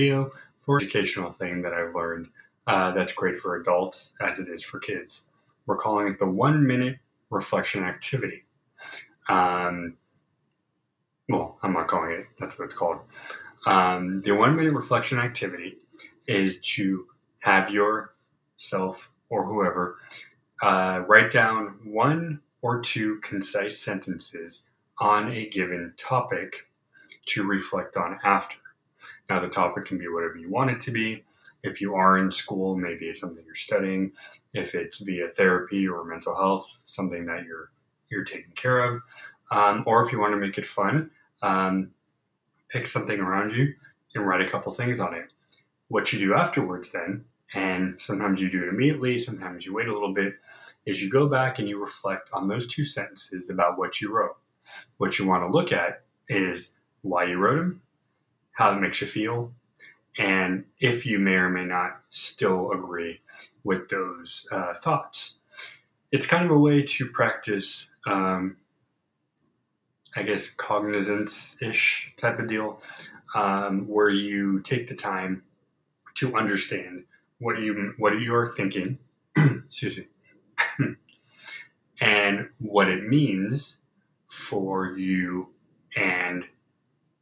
video for an educational thing that I've learned that's great for adults as it is for kids. We're calling it the 1-minute reflection activity. Well, I'm not calling it, that's what it's called. The 1-minute reflection activity is to have yourself or whoever write down one or two concise sentences on a given topic to reflect on after. Now, the topic can be whatever you want it to be. If you are in school, maybe it's something you're studying. If it's via therapy or mental health, something that you're taking care of. Or if you want to make it fun, pick something around you and write a couple things on it. What you do afterwards then, and sometimes you do it immediately, sometimes you wait a little bit, is you go back and you reflect on those two sentences about what you wrote. What you want to look at is why you wrote them, how it makes you feel, and if you may or may not still agree with those thoughts. It's kind of a way to practice, I guess, cognizance-ish type of deal, where you take the time to understand what you are thinking, excuse me, and what it means for you and,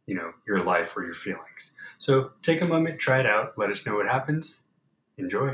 you know, your life or your feelings. So take a moment, try it out, let us know what happens. Enjoy.